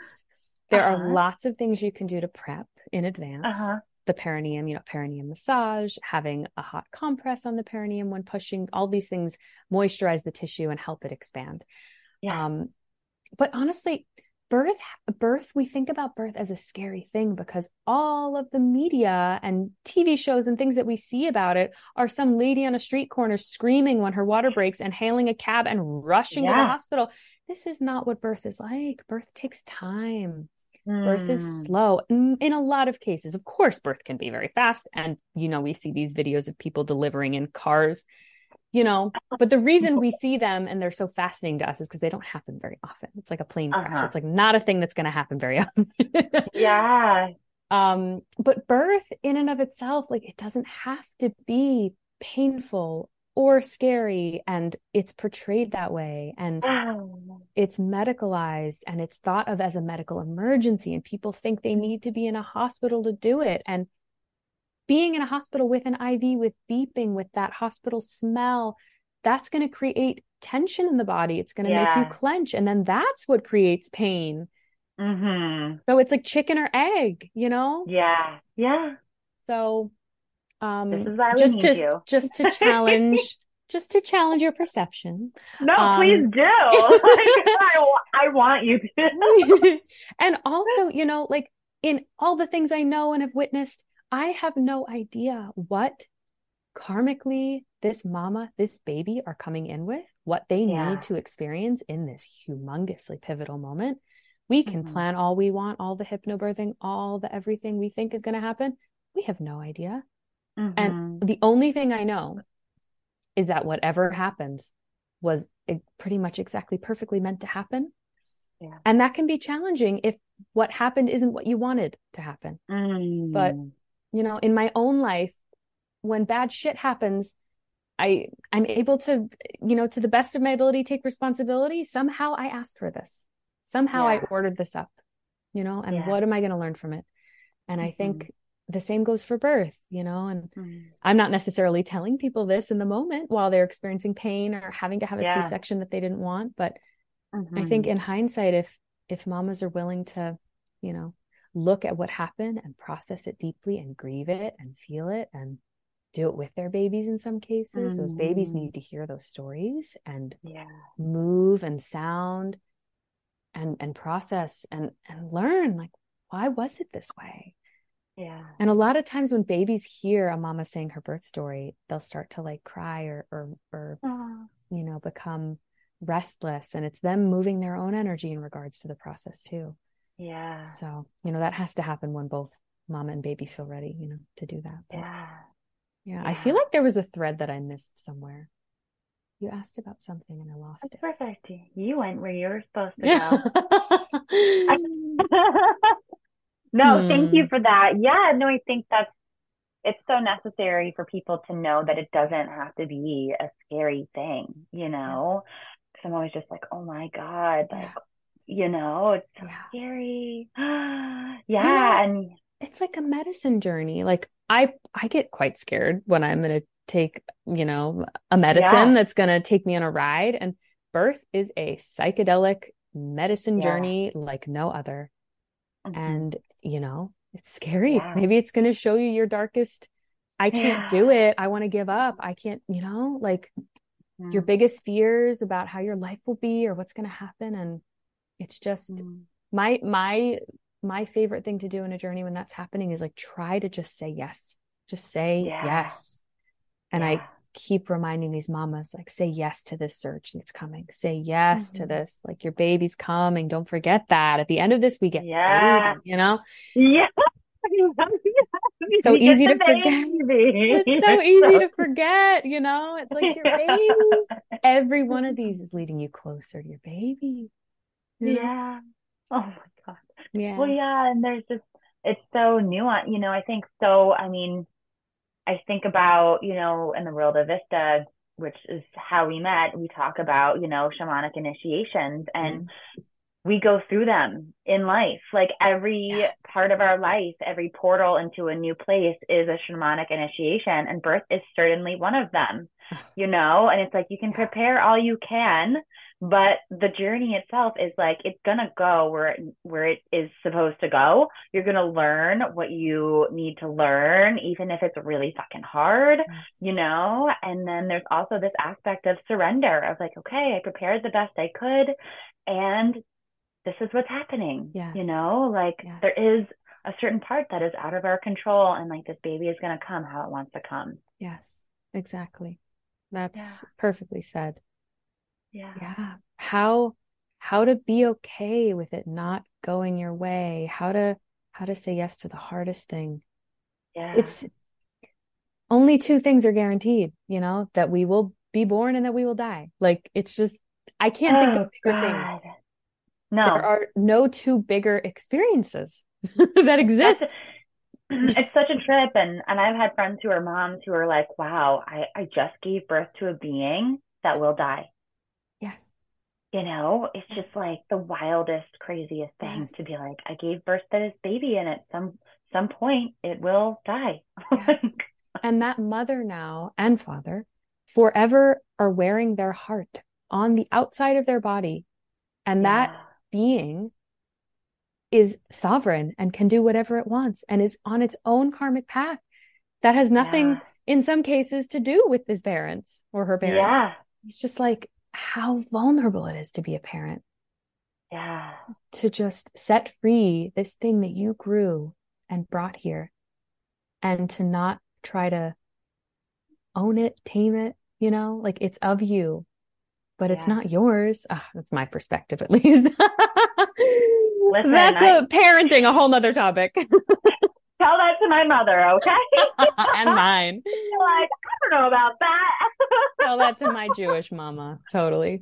There are lots of things you can do to prep in advance. The perineum, you know, perineum massage, having a hot compress on the perineum when pushing, all these things moisturize the tissue and help it expand. Yeah. But honestly, Birth, we think about birth as a scary thing because all of the media and TV shows and things that we see about it are some lady on a street corner screaming when her water breaks and hailing a cab and rushing to the hospital. This is not what birth is like. Birth takes time. Birth is slow. In a lot of cases, of course, birth can be very fast. And, you know, we see these videos of people delivering in cars, you know, but the reason we see them and they're so fascinating to us is because they don't happen very often. It's like a plane crash. It's like not a thing that's going to happen very often. But birth in and of itself, like it doesn't have to be painful or scary, and it's portrayed that way, and it's medicalized, and it's thought of as a medical emergency, and people think they need to be in a hospital to do it. And being in a hospital with an IV, with beeping, with that hospital smell, that's going to create tension in the body. It's going to make you clench. And then that's what creates pain. So it's like chicken or egg, you know? Yeah. So this is why we need you. just to challenge your perception. No, please do. Like, I want you to. And also, you know, like in all the things I know and have witnessed, I have no idea what karmically this mama, this baby are coming in with, what they need to experience in this humongously pivotal moment. We can plan all we want, all the hypnobirthing, all the everything we think is going to happen. We have no idea. And the only thing I know is that whatever happens was pretty much exactly perfectly meant to happen. Yeah. And that can be challenging if what happened isn't what you wanted to happen. But you know, in my own life, when bad shit happens, I'm able to, you know, to the best of my ability, take responsibility. Somehow I asked for this. Somehow I ordered this up, you know, and what am I going to learn from it? And I think the same goes for birth, you know, and I'm not necessarily telling people this in the moment while they're experiencing pain or having to have a C-section that they didn't want. But I think in hindsight, if mamas are willing to, you know, look at what happened and process it deeply and grieve it and feel it and do it with their babies in some cases. Those babies need to hear those stories and move and sound and process and learn, like, why was it this way? Yeah. And a lot of times when babies hear a mama saying her birth story, they'll start to like cry or you know, become restless, and it's them moving their own energy in regards to the process too. Yeah. So, you know, that has to happen when both mama and baby feel ready, you know, to do that. But, yeah. I feel like there was a thread that I missed somewhere. You asked about something and I lost it. That's perfect. You went where you were supposed to go. No, thank you for that. Yeah, no, I think it's so necessary for people to know that it doesn't have to be a scary thing, you know? Because I'm always just like, oh my God, like, you know, it's so scary. Yeah. And it's like a medicine journey. Like I get quite scared when I'm in a take, you know, a medicine that's going to take me on a ride. And birth is a psychedelic medicine journey like no other. Mm-hmm. And, you know, it's scary. Yeah. Maybe it's going to show you your darkest. I can't do it. I want to give up. I can't, you know, like your biggest fears about how your life will be or what's going to happen. And it's just my favorite thing to do in a journey when that's happening is like, try to just say yes, yes. And I keep reminding these mamas, like, say yes to this surge that's coming. Say yes to this. Like, your baby's coming. Don't forget that. At the end of this, we get baby, you know? Yeah. It's so easy to forget. It's so easy to forget, you know? It's like your baby. Every one of these is leading you closer to your baby. You know? Yeah. Oh, my God. Yeah. Well, yeah, and there's just, it's so nuanced. You know, I think about, you know, in the world of Vista, which is how we met, we talk about, you know, shamanic initiations and we go through them in life. Like every part of our life, every portal into a new place is a shamanic initiation, and birth is certainly one of them, you know, and it's like, you can prepare all you can, but the journey itself is like, it's going to go where it is supposed to go. You're going to learn what you need to learn, even if it's really fucking hard, you know? And then there's also this aspect of surrender of like, okay, I prepared the best I could and this is what's happening, you know? Like there is a certain part that is out of our control, and like this baby is going to come how it wants to come. Yes, exactly. That's perfectly said. Yeah. How to be okay with it not going your way, how to say yes to the hardest thing. Yeah. It's only two things are guaranteed, you know, that we will be born and that we will die. Like, it's just, I can't think of bigger things. No, there are no two bigger experiences that exist. It's such a trip. And I've had friends who are moms who are like, wow, I just gave birth to a being that will die. Yes. You know, it's just like the wildest, craziest thing to be like, I gave birth to this baby and at some point it will die. Yes. And that mother now and father forever are wearing their heart on the outside of their body. And that being is sovereign and can do whatever it wants and is on its own karmic path. That has nothing in some cases to do with his parents or her parents. Yeah. It's just like, how vulnerable it is to be a parent. Yeah. To just set free this thing that you grew and brought here and to not try to own it, tame it, you know, like it's of you, but it's not yours. Oh, that's my perspective, at least. Listen, that's parenting, a whole nother topic. Tell that to my mother, okay? And mine. You're like, I don't know about that. Tell that to my Jewish mama. Totally.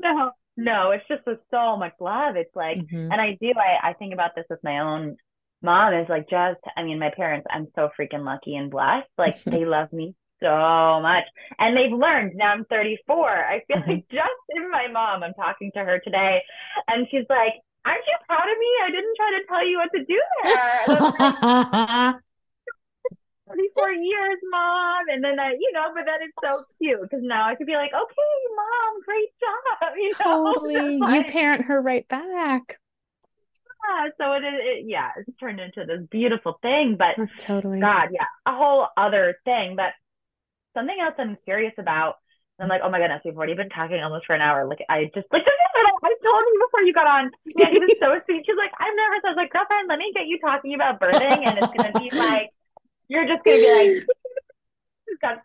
No, it's just with so much love. It's like, and I think about this with my own mom is like, just, I mean, my parents, I'm so freaking lucky and blessed. Like they love me so much. And they've learned. Now I'm 34. I feel like just in my mom, I'm talking to her today and she's like, aren't you proud of me? I didn't try to tell you what to do there. 34 years, mom. And then I, you know, but then it's so cute because now I could be like, okay, mom, great job. You know? Totally. Like, you parent her right back. Yeah, so it's turned into this beautiful thing, but totally. God, yeah, a whole other thing. But something else I'm curious about, I'm like, oh my goodness, we've already been talking almost for an hour. Like, I told you before you got on. Yeah, he was so sweet. She's like, I'm nervous. I was like, girlfriend, let me get you talking about birthing, and it's going to be like, you're just going to be like,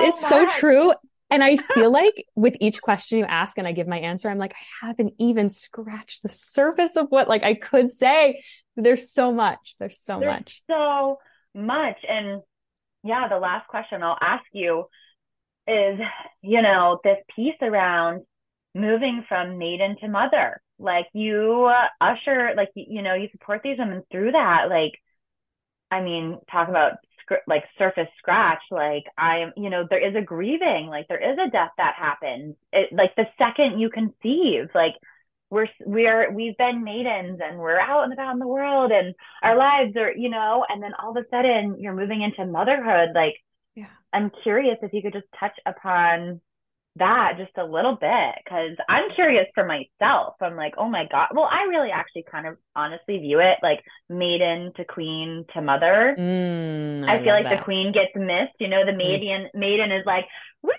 it's so true. And I feel like with each question you ask and I give my answer, I'm like, I haven't even scratched the surface of what like I could say. There's so much. And yeah, the last question I'll ask you is, you know, this piece around moving from maiden to mother, like you usher, like, you know, you support these women through that. Like, I mean, talk about like surface scratch, like I'm, you know, there is a grieving, like there is a death that happens. It, like the second you conceive, like we've been maidens and we're out and about in the world and our lives are, you know, and then all of a sudden you're moving into motherhood. Like, yeah. I'm curious if you could just touch upon that just a little bit, because I'm curious for myself. I'm like, oh my God. Well, I really actually kind of honestly view it like maiden to queen to mother. I feel like that. The queen gets missed, you know, the maiden is like, woo!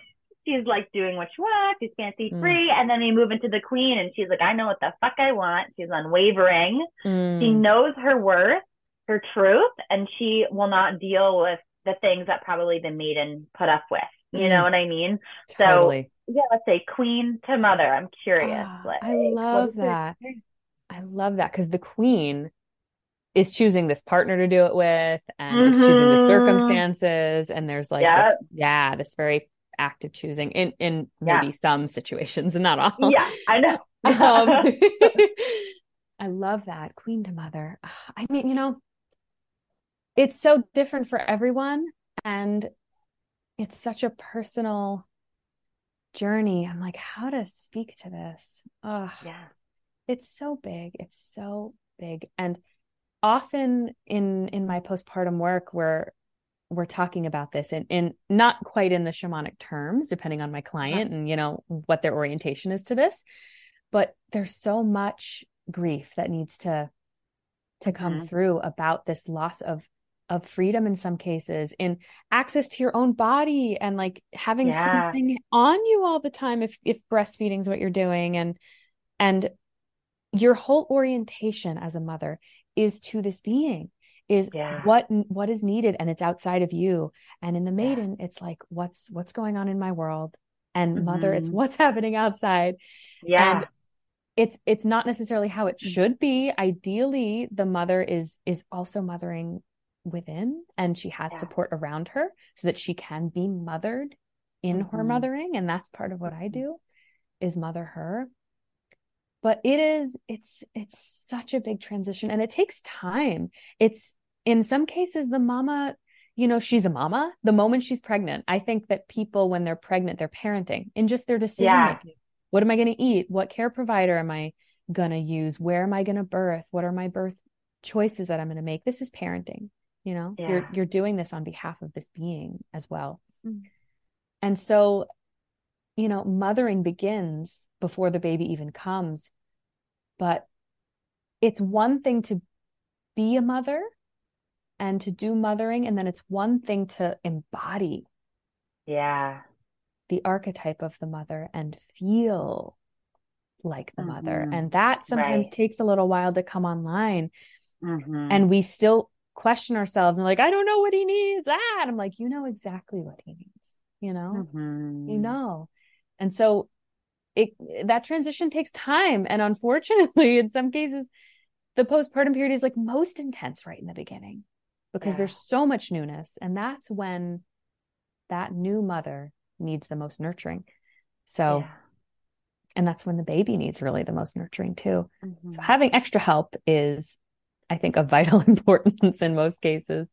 She's like doing what she wants, she's fancy free, and then they move into the queen and she's like, I know what the fuck I want. She's unwavering. She knows her worth, her truth, and she will not deal with the things that probably the maiden put up with. You know what I mean? Totally. So yeah, let's say queen to mother. I'm curious. I love that. Because the queen is choosing this partner to do it with and is choosing the circumstances. And there's like, this very active choosing in maybe some situations and not all. Yeah, I know. I love that. Queen to mother. I mean, you know, it's so different for everyone. And it's such a personal journey. I'm like, how to speak to this? Oh, yeah. It's so big. It's so big. And often in my postpartum work, we're talking about this in not quite in the shamanic terms, depending on my client and, you know, what their orientation is to this, but there's so much grief that needs to come through about this loss of freedom in some cases, in access to your own body and like having something on you all the time. If breastfeeding is what you're doing and your whole orientation as a mother is to this being is what is needed. And it's outside of you. And in the maiden, it's like, what's going on in my world, and mother, it's what's happening outside. Yeah. And it's not necessarily how it should be. Ideally, the mother is also mothering within, and she has support around her so that she can be mothered in her mothering. And that's part of what I do, is mother her. But it's such a big transition, and it takes time. It's in some cases the mama, you know, she's a mama the moment she's pregnant. I think that people, when they're pregnant, they're parenting in just their decision making. What am I going to eat? What care provider am I going to use? Where am I going to birth? What are my birth choices that I'm going to make? This is parenting. You know, you're doing this on behalf of this being as well. And so, you know, mothering begins before the baby even comes, but it's one thing to be a mother and to do mothering. And then it's one thing to embody the archetype of the mother and feel like the mother. And that sometimes takes a little while to come online. And we still question ourselves and like, I don't know what he needs. And I'm like, you know exactly what he needs, you know, you know. And so that transition takes time. And unfortunately, in some cases, the postpartum period is like most intense right in the beginning, because there's so much newness. And that's when that new mother needs the most nurturing. So, and that's when the baby needs really the most nurturing too. So having extra help is, I think, of vital importance in most cases.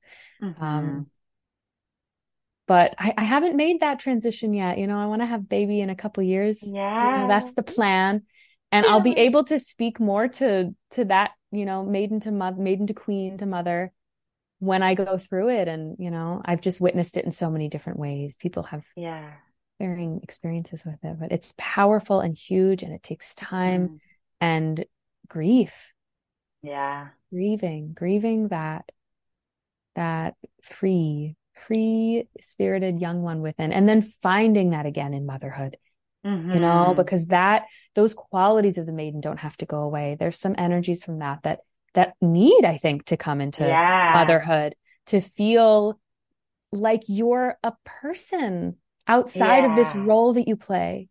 But I haven't made that transition yet. You know, I want to have baby in a couple of years. You know, that's the plan. And I'll be able to speak more to that, you know, maiden to mother, maiden to queen to mother, when I go through it. And, you know, I've just witnessed it in so many different ways. People have varying experiences with it, but it's powerful and huge, and it takes time and grief. Grieving that free spirited young one within, and then finding that again in motherhood, you know, because those qualities of the maiden don't have to go away. There's some energies from that need, I think, to come into motherhood, to feel like you're a person outside of this role that you play.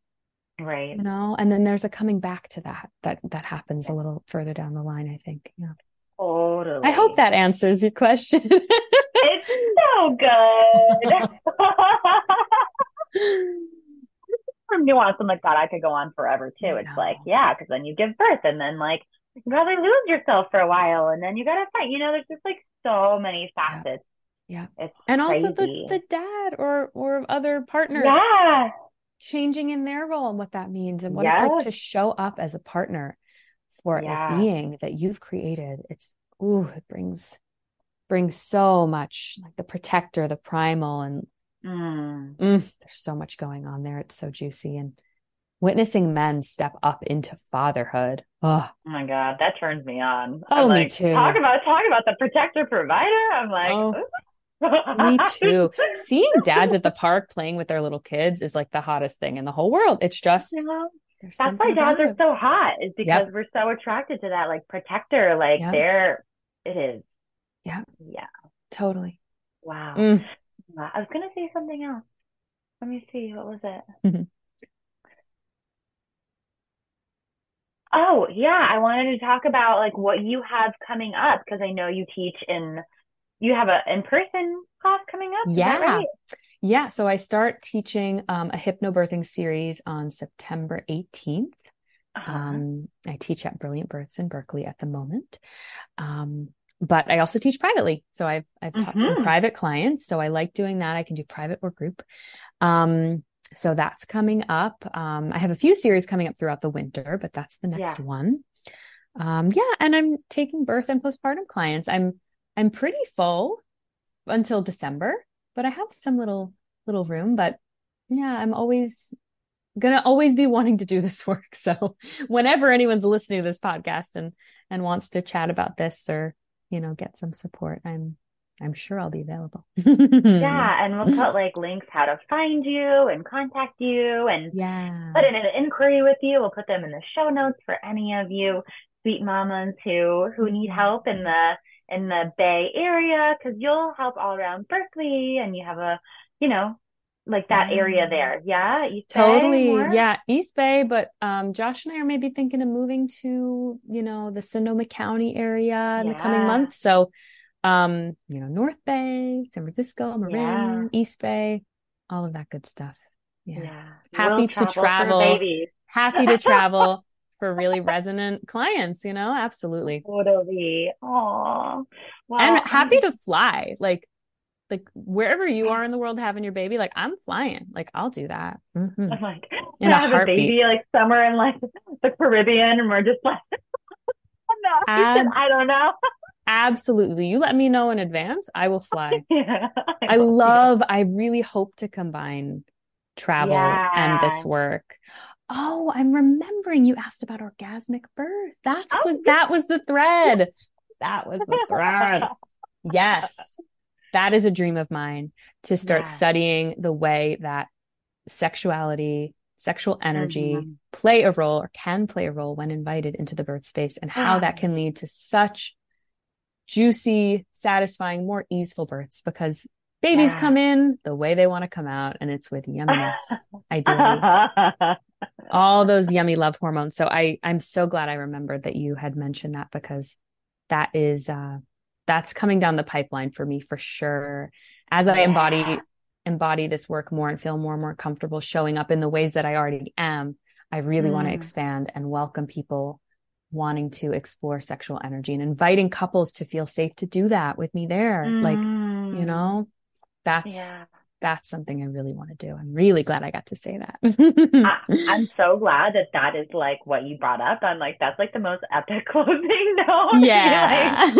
Right. You know, and then there's a coming back to that happens a little further down the line, I think. Yeah. Totally. I hope that answers your question. It's so good. Some nuance. I'm like, God, I could go on forever too. It's like, because then you give birth and then like you probably lose yourself for a while and then you gotta fight. You know, there's just like so many facets. Yeah. It's crazy. Also the dad or other partner. Yeah. Changing in their role and what that means and what it's like to show up as a partner for a being that you've created. It brings so much, like the protector, the primal, and there's so much going on there. It's so juicy. And witnessing men step up into fatherhood. Oh my God, that turns me on. Oh, me too. Talk about the protector provider. I'm like, me too. Seeing dads at the park playing with their little kids is like the hottest thing in the whole world. It's just that's why dads are so hot, is because we're so attracted to that, like protector, like there it is. Yeah, totally. Wow. I was gonna say something else. Let me see, what was it? Oh yeah, I wanted to talk about like what you have coming up, because I know you teach in. You have an in-person class coming up? Yeah. Is that right? Yeah. So I start teaching a hypnobirthing series on September 18th. I teach at Brilliant Births in Berkeley at the moment. But I also teach privately. So I've taught some private clients. So I like doing that. I can do private or group. So that's coming up. I have a few series coming up throughout the winter, but that's the next one. And I'm taking birth and postpartum clients. I'm pretty full until December, but I have some little room. But yeah, I'm always be wanting to do this work. So whenever anyone's listening to this podcast and wants to chat about this or, you know, get some support, I'm sure I'll be available. Yeah. And we'll put like links, how to find you and contact you and put in an inquiry with you. We'll put them in the show notes for any of you sweet mamas who need help in the Bay Area, because you'll help all around Berkeley, and you have a, you know, like that area there. Yeah. East Bay, more? Yeah. East Bay. But Josh and I are maybe thinking of moving to, you know, the Sonoma County area in the coming months. So, you know, North Bay, San Francisco, Marin, East Bay, all of that good stuff. Yeah. Happy to travel. For really resonant clients, you know, absolutely. Totally. Wow. And happy to fly, like wherever you are in the world having your baby, like I'm flying, like I'll do that. I'm like, in I a have heartbeat. A baby like somewhere in like the Caribbean, and we're just like, I don't know. Absolutely. You let me know in advance, I will fly. I really hope to combine travel and this work. Oh, I'm remembering you asked about orgasmic birth. That was the thread. That was the thread. Yes. That is a dream of mine, to start studying the way that sexual energy play a role, or can play a role when invited into the birth space, and how that can lead to such juicy, satisfying, more easeful births, because babies come in the way they want to come out, and it's with yumminess, ideally. All those yummy love hormones. So I'm so glad I remembered that you had mentioned that, because that is, that's coming down the pipeline for me for sure. As I embody this work more and feel more and more comfortable showing up in the ways that I already am, I really want to expand and welcome people wanting to explore sexual energy and inviting couples to feel safe to do that with me there. Like, you know, that's something I really want to do. I'm really glad I got to say that. I'm so glad that is like what you brought up. I'm like, that's like the most epic closing note. Yeah. Like,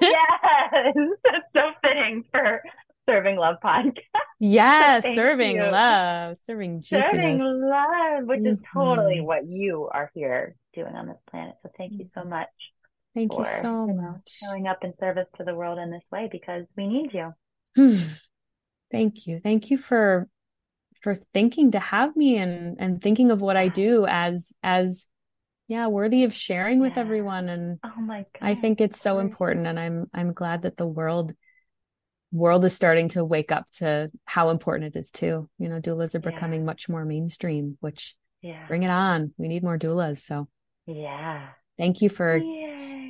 yes. That's so fitting for Serving Love podcast. Yes. Serving love, serving juiciness. Serving love, which is totally what you are here doing on this planet. So thank you so much. Thank you so much. Showing up in service to the world in this way, because we need you. Thank you. Thank you for thinking to have me and thinking of what I do as worthy of sharing with everyone. And I think it's so important. And I'm glad that the world world is starting to wake up to how important it is too. You know, doulas are becoming much more mainstream, which bring it on. We need more doulas. So thank you for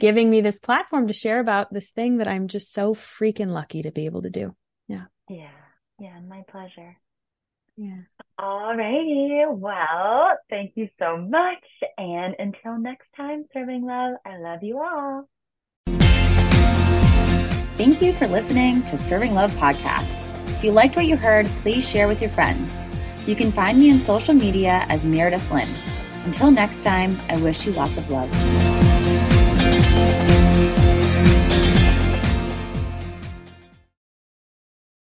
giving me this platform to share about this thing that I'm just so freaking lucky to be able to do. My pleasure. All righty. Well, thank you so much. And until next time, serving love, I love you all. Thank you for listening to Serving Love Podcast. If you liked what you heard, please share with your friends. You can find me on social media as Meredith Lynn. Until next time, I wish you lots of love.